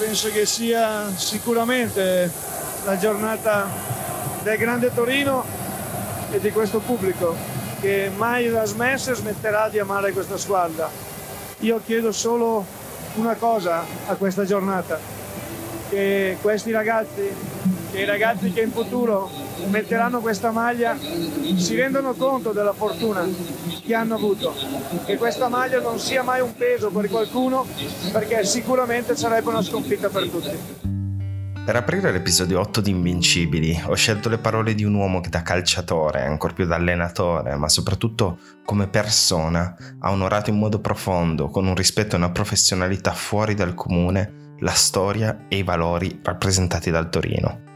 penso che sia sicuramente la giornata del grande Torino e di questo pubblico che mai l'ha smessa e smetterà di amare questa squadra. Io chiedo solo una cosa a questa giornata, che questi ragazzi, che i ragazzi che in futuro metteranno questa maglia si rendano conto della fortuna che hanno avuto, che questa maglia non sia mai un peso per qualcuno, perché sicuramente sarebbe una sconfitta per tutti. Per aprire l'episodio 8 di Invincibili ho scelto le parole di un uomo che da calciatore, ancor più da allenatore, ma soprattutto come persona, ha onorato in modo profondo, con un rispetto e una professionalità fuori dal comune, la storia e i valori rappresentati dal Torino.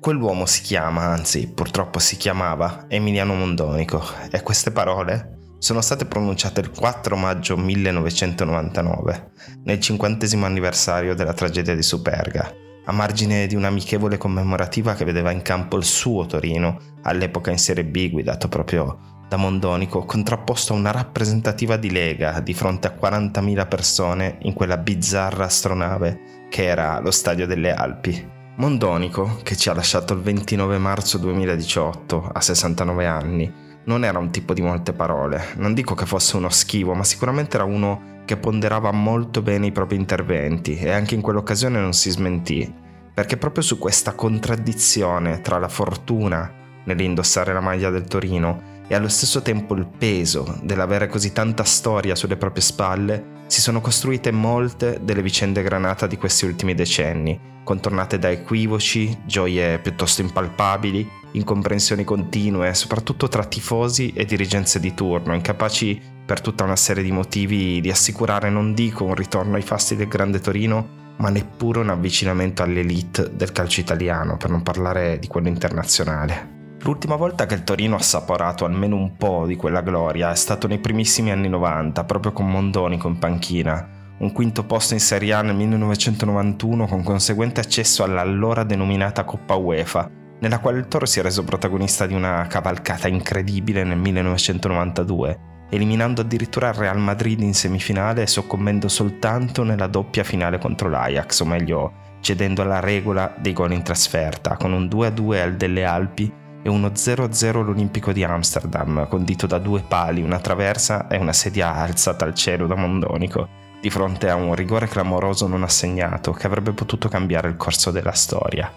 Quell'uomo si chiama, anzi purtroppo si chiamava, Emiliano Mondonico, e queste parole sono state pronunciate il 4 maggio 1999, nel 50° anniversario della tragedia di Superga, a margine di un'amichevole commemorativa che vedeva in campo il suo Torino, all'epoca in Serie B guidato proprio da Mondonico, contrapposto a una rappresentativa di Lega di fronte a 40.000 persone in quella bizzarra astronave che era lo Stadio delle Alpi. Mondonico, che ci ha lasciato il 29 marzo 2018 a 69 anni, non era un tipo di molte parole, non dico che fosse uno schivo, ma sicuramente era uno che ponderava molto bene i propri interventi e anche in quell'occasione non si smentì, perché proprio su questa contraddizione tra la fortuna nell'indossare la maglia del Torino e allo stesso tempo il peso dell'avere così tanta storia sulle proprie spalle si sono costruite molte delle vicende granata di questi ultimi decenni, contornate da equivoci, gioie piuttosto impalpabili, incomprensioni continue, soprattutto tra tifosi e dirigenze di turno, incapaci per tutta una serie di motivi di assicurare non dico un ritorno ai fasti del grande Torino, ma neppure un avvicinamento all'elite del calcio italiano, per non parlare di quello internazionale. L'ultima volta che il Torino ha assaporato almeno un po' di quella gloria è stato nei primissimi anni 90, proprio con Mondonico in panchina. Un quinto posto in Serie A nel 1991 con conseguente accesso all'allora denominata Coppa UEFA, nella quale il Toro si è reso protagonista di una cavalcata incredibile nel 1992, eliminando addirittura il Real Madrid in semifinale e soccombendo soltanto nella doppia finale contro l'Ajax, o meglio, cedendo alla regola dei gol in trasferta, con un 2-2 al delle Alpi e uno 0-0 all'Olimpico di Amsterdam, condito da due pali, una traversa e una sedia alzata al cielo da Mondonico, di fronte a un rigore clamoroso non assegnato che avrebbe potuto cambiare il corso della storia.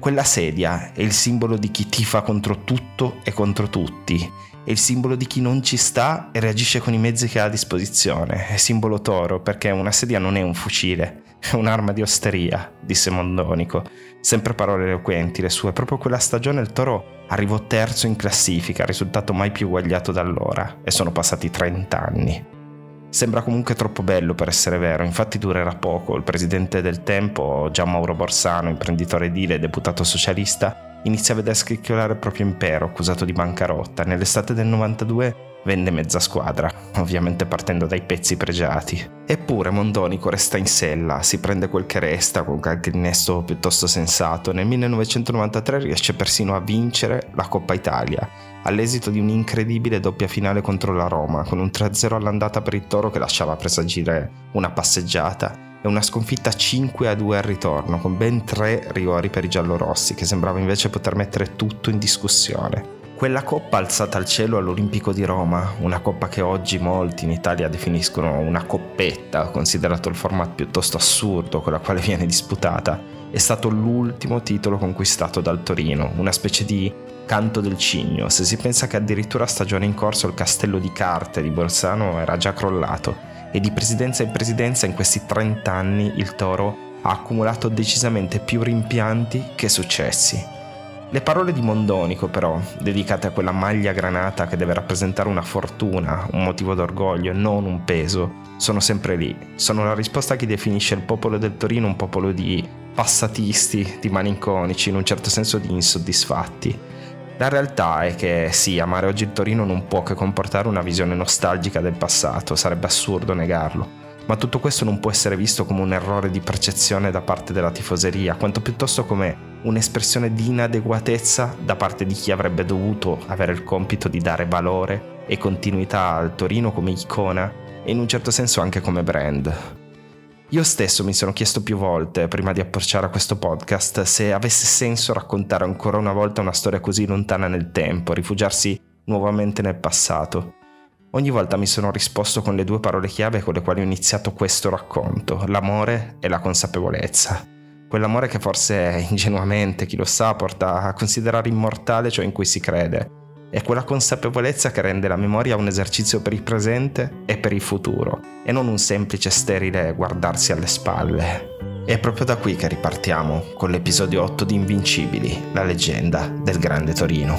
Quella sedia è il simbolo di chi tifa contro tutto e contro tutti, è il simbolo di chi non ci sta e reagisce con i mezzi che ha a disposizione, è simbolo Toro perché una sedia non è un fucile, è un'arma di osteria, disse Mondonico. Sempre parole eloquenti le sue, proprio quella stagione il Toro arrivò terzo in classifica, risultato mai più uguagliato da allora, e sono passati 30 anni. Sembra comunque troppo bello per essere vero, infatti durerà poco. Il presidente del tempo, Gian Mauro Borsano, imprenditore edile e deputato socialista, inizia a veder scricchiolare il proprio impero, accusato di bancarotta. Nell'estate del 92 vende mezza squadra, ovviamente partendo dai pezzi pregiati. Eppure Mondonico resta in sella, si prende quel che resta con qualche innesto piuttosto sensato. Nel 1993 riesce persino a vincere la Coppa Italia, all'esito di un'incredibile doppia finale contro la Roma, con un 3-0 all'andata per il Toro che lasciava presagire una passeggiata e una sconfitta 5-2 al ritorno, con ben 3 rigori per i giallorossi, che sembrava invece poter mettere tutto in discussione. Quella coppa alzata al cielo all'Olimpico di Roma, una coppa che oggi molti in Italia definiscono una coppetta, considerato il format piuttosto assurdo con la quale viene disputata, è stato l'ultimo titolo conquistato dal Torino, una specie di canto del cigno, se si pensa che addirittura stagione in corso il castello di carte di Borsano era già crollato e di presidenza in presidenza in questi 30 anni il Toro ha accumulato decisamente più rimpianti che successi. Le parole di Mondonico però, dedicate a quella maglia granata che deve rappresentare una fortuna, un motivo d'orgoglio e non un peso, sono sempre lì, sono la risposta che definisce il popolo del Torino un popolo di passatisti, di malinconici, in un certo senso di insoddisfatti. La realtà è che sì, amare oggi il Torino non può che comportare una visione nostalgica del passato, sarebbe assurdo negarlo, ma tutto questo non può essere visto come un errore di percezione da parte della tifoseria, quanto piuttosto come un'espressione di inadeguatezza da parte di chi avrebbe dovuto avere il compito di dare valore e continuità al Torino come icona e in un certo senso anche come brand. Io stesso mi sono chiesto più volte, prima di approcciare a questo podcast, se avesse senso raccontare ancora una volta una storia così lontana nel tempo, rifugiarsi nuovamente nel passato. Ogni volta mi sono risposto con le due parole chiave con le quali ho iniziato questo racconto: l'amore e la consapevolezza. Quell'amore che forse ingenuamente, chi lo sa, porta a considerare immortale ciò in cui si crede, e quella consapevolezza che rende la memoria un esercizio per il presente e per il futuro, e non un semplice sterile guardarsi alle spalle. È proprio da qui che ripartiamo con l'episodio 8 di Invincibili, la leggenda del grande Torino.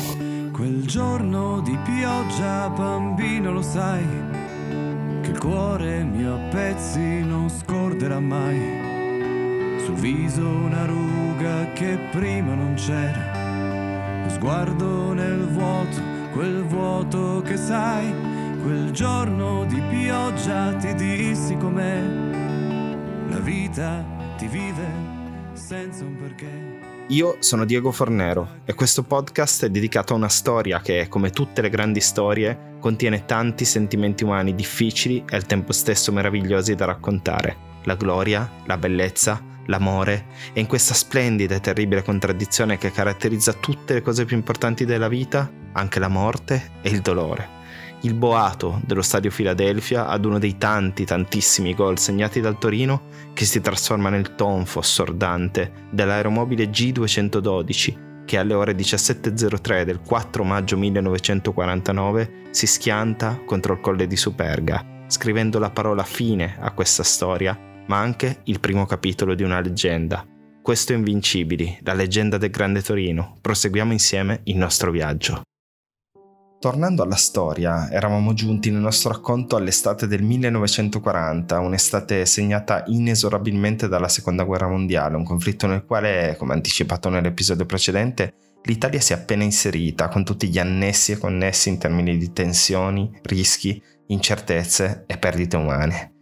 Quel giorno di pioggia, bambino, lo sai che il cuore mio a pezzi non scorderà mai. Sul viso una ruga che prima non c'era, sguardo nel vuoto, quel vuoto che sai. Quel giorno di pioggia ti dissi com'è, la vita ti vive senza un perché. Io sono Diego Fornero e questo podcast è dedicato a una storia che, come tutte le grandi storie, contiene tanti sentimenti umani difficili e al tempo stesso meravigliosi da raccontare: la gloria, la bellezza, l'amore, e in questa splendida e terribile contraddizione che caratterizza tutte le cose più importanti della vita, anche la morte e il dolore. Il boato dello Stadio Filadelfia ad uno dei tanti, tantissimi gol segnati dal Torino, che si trasforma nel tonfo assordante dell'aeromobile G212, che alle ore 17.03 del 4 maggio 1949 si schianta contro il colle di Superga, scrivendo la parola fine a questa storia, ma anche il primo capitolo di una leggenda. Questo è Invincibili, la leggenda del grande Torino. Proseguiamo insieme il nostro viaggio. Tornando alla storia, eravamo giunti nel nostro racconto all'estate del 1940, un'estate segnata inesorabilmente dalla Seconda Guerra Mondiale, un conflitto nel quale, come anticipato nell'episodio precedente, l'Italia si è appena inserita, con tutti gli annessi e connessi in termini di tensioni, rischi, incertezze e perdite umane.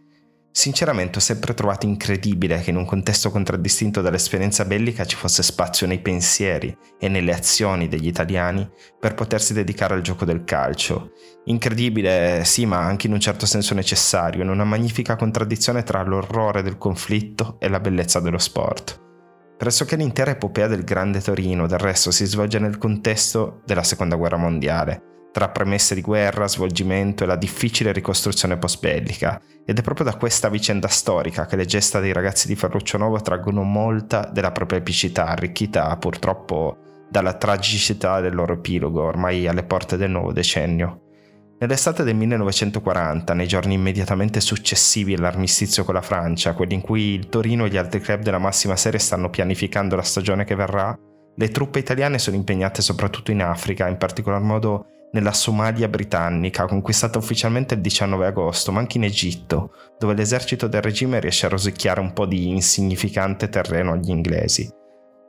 Sinceramente ho sempre trovato incredibile che in un contesto contraddistinto dall'esperienza bellica ci fosse spazio nei pensieri e nelle azioni degli italiani per potersi dedicare al gioco del calcio. Incredibile, sì, ma anche in un certo senso necessario, in una magnifica contraddizione tra l'orrore del conflitto e la bellezza dello sport. Pressoché l'intera epopea del grande Torino, del resto, si svolge nel contesto della Seconda Guerra Mondiale, tra premesse di guerra, svolgimento e la difficile ricostruzione post-bellica, ed è proprio da questa vicenda storica che le gesta dei ragazzi di Ferruccio Nuovo traggono molta della propria epicità, arricchita purtroppo dalla tragicità del loro epilogo, ormai alle porte del nuovo decennio. Nell'estate del 1940, nei giorni immediatamente successivi all'armistizio con la Francia, quelli in cui il Torino e gli altri club della massima serie stanno pianificando la stagione che verrà, le truppe italiane sono impegnate soprattutto in Africa, in particolar modo nella Somalia britannica, conquistata ufficialmente il 19 agosto, ma anche in Egitto, dove l'esercito del regime riesce a rosicchiare un po' di insignificante terreno agli inglesi.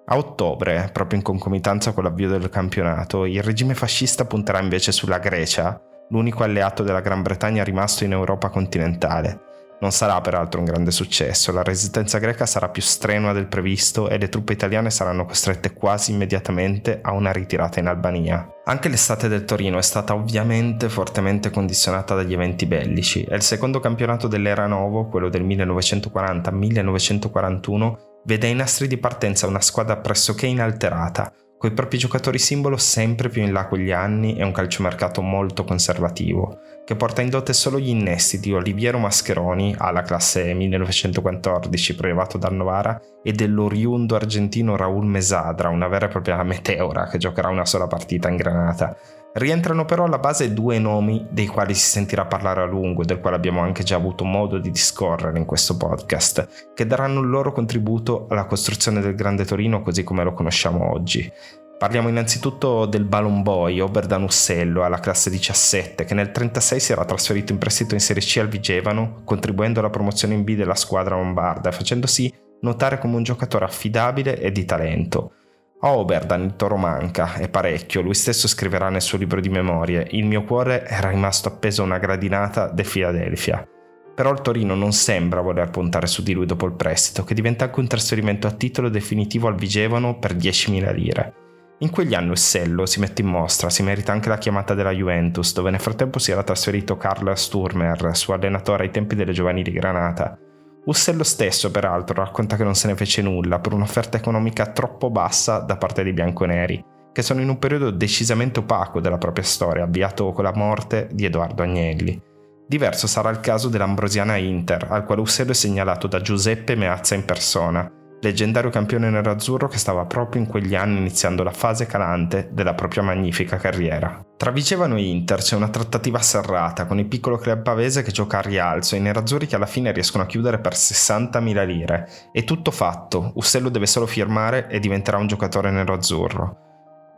A ottobre, proprio in concomitanza con l'avvio del campionato, il regime fascista punterà invece sulla Grecia, l'unico alleato della Gran Bretagna rimasto in Europa continentale. Non sarà peraltro un grande successo, la resistenza greca sarà più strenua del previsto e le truppe italiane saranno costrette quasi immediatamente a una ritirata in Albania. Anche l'estate del Torino è stata ovviamente fortemente condizionata dagli eventi bellici e il secondo campionato dell'era Novo, quello del 1940-1941, vede ai nastri di partenza una squadra pressoché inalterata, coi propri giocatori simbolo sempre più in là con gli anni e un calciomercato molto conservativo, che porta in dote solo gli innesti di Oliviero Mascheroni, alla classe 1914, prelevato dal Novara, e dell'oriundo argentino Raul Mesadra, una vera e propria meteora che giocherà una sola partita in Granata. Rientrano però alla base due nomi dei quali si sentirà parlare a lungo e del quale abbiamo anche già avuto modo di discorrere in questo podcast, che daranno il loro contributo alla costruzione del grande Torino così come lo conosciamo oggi. Parliamo innanzitutto del Ballon Boy, Oberdan Ussello, alla classe 17, che nel 1936 si era trasferito in prestito in Serie C al Vigevano, contribuendo alla promozione in B della squadra lombarda e facendosi notare come un giocatore affidabile e di talento. A Oberdan il toro manca, e parecchio. Lui stesso scriverà nel suo libro di memorie: «Il mio cuore era rimasto appeso a una gradinata del Filadelfia». Però il Torino non sembra voler puntare su di lui dopo il prestito, che diventa anche un trasferimento a titolo definitivo al Vigevano per 10.000 lire. In quegli anni Ussello si mette in mostra, si merita anche la chiamata della Juventus, dove nel frattempo si era trasferito Carlo Sturmer, suo allenatore ai tempi delle giovanili Granata. Ussello stesso, peraltro, racconta che non se ne fece nulla per un'offerta economica troppo bassa da parte dei bianconeri, che sono in un periodo decisamente opaco della propria storia, avviato con la morte di Edoardo Agnelli. Diverso sarà il caso dell'Ambrosiana Inter, al quale Ussello è segnalato da Giuseppe Meazza in persona, leggendario campione nerazzurro che stava proprio in quegli anni iniziando la fase calante della propria magnifica carriera. Tra Vigevano e Inter c'è una trattativa serrata con il piccolo club pavese che gioca a rialzo e i nerazzurri che alla fine riescono a chiudere per 60.000 lire. È tutto fatto, Ussello deve solo firmare e diventerà un giocatore nerazzurro.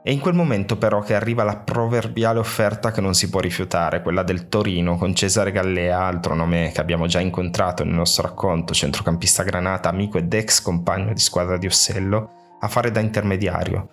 È in quel momento però che arriva la proverbiale offerta che non si può rifiutare, quella del Torino con Cesare Gallea, altro nome che abbiamo già incontrato nel nostro racconto, centrocampista granata, amico ed ex compagno di squadra di Ussello, a fare da intermediario.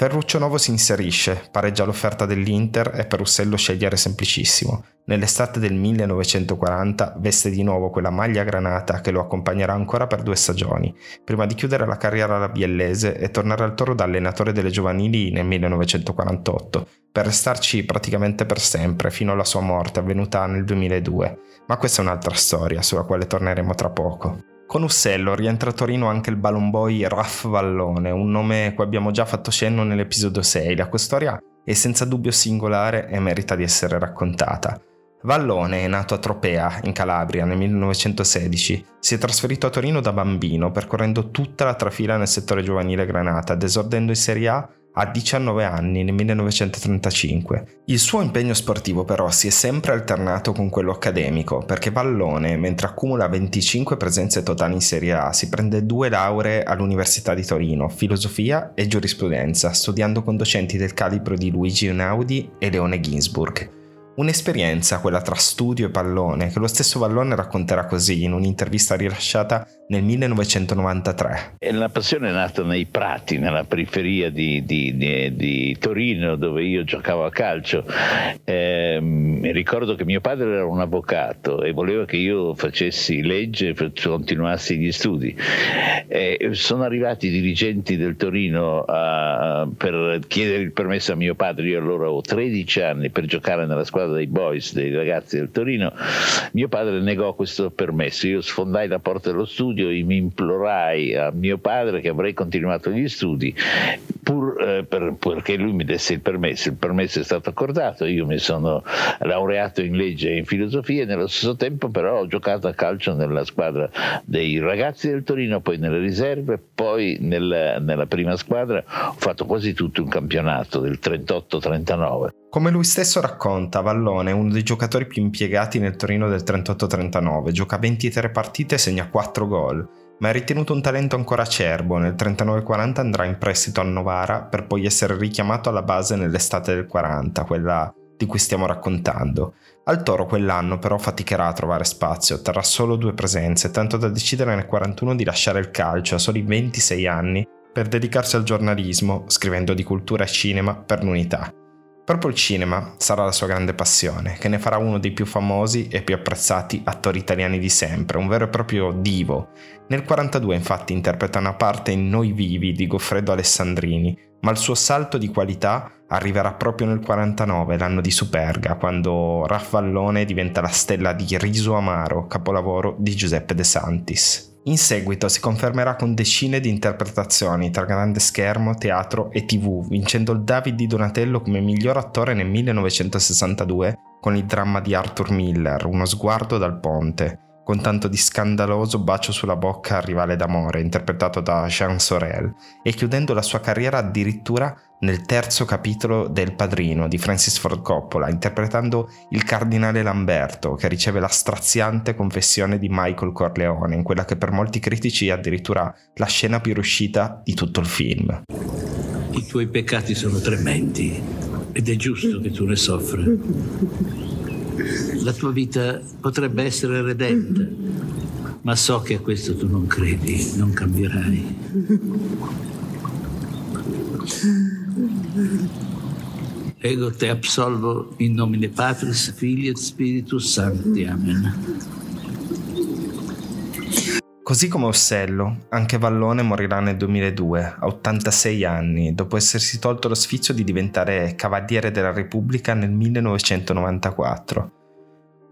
Ferruccio Nuovo si inserisce, pareggia l'offerta dell'Inter e per Ussello scegliere è semplicissimo. Nell'estate del 1940 veste di nuovo quella maglia granata che lo accompagnerà ancora per 2 stagioni, prima di chiudere la carriera albiellese e tornare al Toro da allenatore delle giovanili nel 1948, per restarci praticamente per sempre fino alla sua morte avvenuta nel 2002. Ma questa è un'altra storia sulla quale torneremo tra poco. Con Ussello rientra a Torino anche il ballon boy Raf Vallone, un nome cui abbiamo già fatto cenno nell'episodio 6. La cui storia è senza dubbio singolare e merita di essere raccontata. Vallone è nato a Tropea, in Calabria, nel 1916. Si è trasferito a Torino da bambino, percorrendo tutta la trafila nel settore giovanile granata, esordendo in Serie A a 19 anni nel 1935. Il suo impegno sportivo però si è sempre alternato con quello accademico, perché Vallone, mentre accumula 25 presenze totali in Serie A, si prende 2 lauree all'Università di Torino, filosofia e giurisprudenza, studiando con docenti del calibro di Luigi Einaudi e Leone Ginsburg. Un'esperienza, quella tra studio e pallone, che lo stesso Vallone racconterà così in un'intervista rilasciata nel 1993. La passione è nata nei prati, nella periferia di Torino, dove io giocavo a calcio. Ricordo che mio padre era un avvocato e voleva che io facessi legge e continuassi gli studi. Sono arrivati i dirigenti del Torino per chiedere il permesso a mio padre. Io allora ho 13 anni per giocare nella squadra dei boys, dei ragazzi del Torino. Mio padre negò questo permesso. Io sfondai la porta dello studio e mi implorai a mio padre che avrei continuato gli studi perché lui mi desse il permesso. Il permesso è stato accordato, io mi sono laureato in legge e in filosofia e nello stesso tempo però ho giocato a calcio nella squadra dei ragazzi del Torino, poi nelle riserve, poi nella prima squadra. Ho fatto quasi tutto un campionato del 38-39. Come lui stesso racconta, Vallone è uno dei giocatori più impiegati nel Torino del 38-39, gioca 23 partite e segna 4 gol, ma è ritenuto un talento ancora acerbo. Nel 39-40 andrà in prestito al Novara per poi essere richiamato alla base nell'estate del 40, quella di cui stiamo raccontando. Al Toro quell'anno però faticherà a trovare spazio, otterrà solo 2 presenze, tanto da decidere nel 41 di lasciare il calcio a soli 26 anni per dedicarsi al giornalismo, scrivendo di cultura e cinema per l'Unità. Proprio il cinema sarà la sua grande passione, che ne farà uno dei più famosi e più apprezzati attori italiani di sempre, un vero e proprio divo. Nel 1942 infatti interpreta una parte in Noi Vivi di Goffredo Alessandrini, ma il suo salto di qualità arriverà proprio nel 1949, l'anno di Superga, quando Raf Vallone diventa la stella di Riso Amaro, capolavoro di Giuseppe De Santis. In seguito si confermerà con decine di interpretazioni tra grande schermo, teatro e tv, vincendo il David di Donatello come miglior attore nel 1962 con il dramma di Arthur Miller, Uno sguardo dal ponte, con tanto di scandaloso bacio sulla bocca al rivale d'amore, interpretato da Jean Sorel, e chiudendo la sua carriera addirittura nel 3° capitolo del Padrino di Francis Ford Coppola, interpretando il cardinale Lamberto, che riceve la straziante confessione di Michael Corleone, in quella che per molti critici è addirittura la scena più riuscita di tutto il film. I tuoi peccati sono tremendi ed è giusto che tu ne soffra. La tua vita potrebbe essere redenta, ma so che a questo tu non credi, non cambierai. Ego te absolvo in nomine Patris, Filii et Spiritus Sancti. Amen. Così come Ussello, anche Vallone morirà nel 2002, a 86 anni, dopo essersi tolto lo sfizio di diventare Cavaliere della Repubblica nel 1994.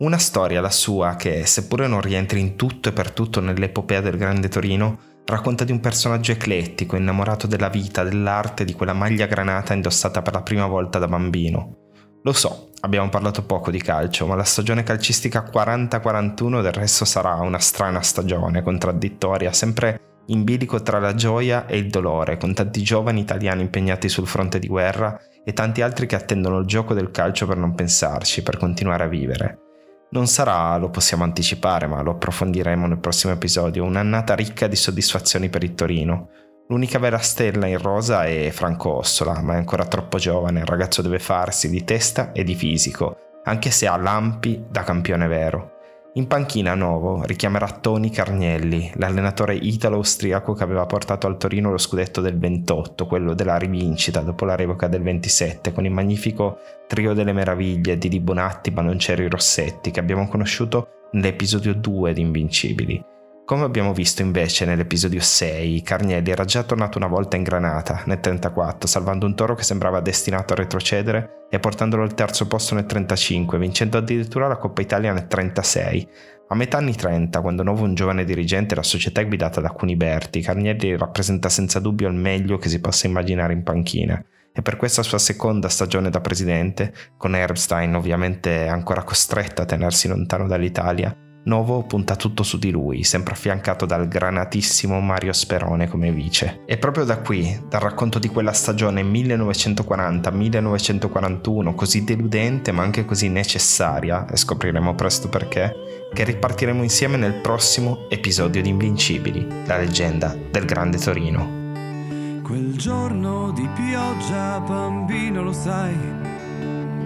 Una storia, la sua, che seppure non rientri in tutto e per tutto nell'epopea del Grande Torino, racconta di un personaggio eclettico, innamorato della vita, dell'arte, di quella maglia granata indossata per la prima volta da bambino. Lo so, abbiamo parlato poco di calcio, ma la stagione calcistica 40-41 del resto sarà una strana stagione, contraddittoria, sempre in bilico tra la gioia e il dolore, con tanti giovani italiani impegnati sul fronte di guerra e tanti altri che attendono il gioco del calcio per non pensarci, per continuare a vivere. Non sarà, lo possiamo anticipare, ma lo approfondiremo nel prossimo episodio, un'annata ricca di soddisfazioni per il Torino. L'unica vera stella in rosa è Franco Ossola, ma è ancora troppo giovane, il ragazzo deve farsi di testa e di fisico, anche se ha lampi da campione vero. In panchina Nuovo richiamerà Toni Carnelli, l'allenatore italo-austriaco che aveva portato al Torino lo scudetto del 28, quello della rivincita dopo la revoca del 27, con il magnifico trio delle meraviglie di Di Bonatti, Baloncelli e Rossetti che abbiamo conosciuto nell'episodio 2 di Invincibili. Come abbiamo visto invece nell'episodio 6, Carnelli era già tornato una volta in Granata, nel 34, salvando un Toro che sembrava destinato a retrocedere e portandolo al terzo posto nel 35, vincendo addirittura la Coppa Italia nel 36. A metà anni 30, quando Nuovo un giovane dirigente, la società è guidata da Cuniberti, Carnelli rappresenta senza dubbio il meglio che si possa immaginare in panchina. E per questa sua seconda stagione da presidente, con Erbstein ovviamente ancora costretta a tenersi lontano dall'Italia, Nuovo punta tutto su di lui, sempre affiancato dal granatissimo Mario Sperone come vice. E proprio da qui, dal racconto di quella stagione 1940-1941, così deludente ma anche così necessaria, e scopriremo presto perché, che ripartiremo insieme nel prossimo episodio di Invincibili, la leggenda del Grande Torino. Quel giorno di pioggia, bambino, lo sai,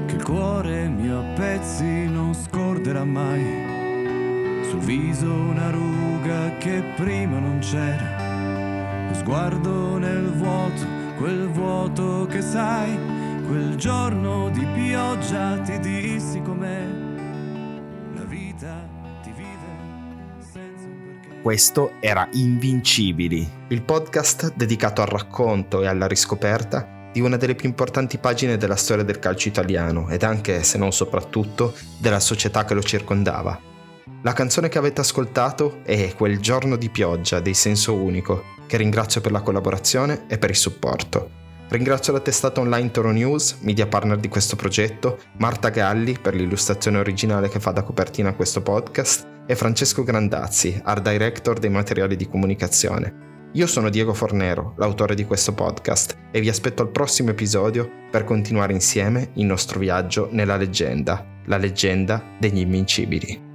che il cuore mio a pezzi non scorderà mai. Sul viso una ruga che prima non c'era, lo sguardo nel vuoto, quel vuoto che sai, quel giorno di pioggia ti dissi com'è, la vita ti vive senza un perché. Questo era Invincibili, il podcast dedicato al racconto e alla riscoperta di una delle più importanti pagine della storia del calcio italiano ed anche, se non soprattutto, della società che lo circondava. La canzone che avete ascoltato è Quel giorno di pioggia dei Senso Unico, che ringrazio per la collaborazione e per il supporto. Ringrazio la testata online Toro News, media partner di questo progetto, Marta Galli per l'illustrazione originale che fa da copertina a questo podcast e Francesco Grandazzi, art director dei materiali di comunicazione. Io sono Diego Fornero, l'autore di questo podcast, e vi aspetto al prossimo episodio per continuare insieme il nostro viaggio nella leggenda degli Invincibili.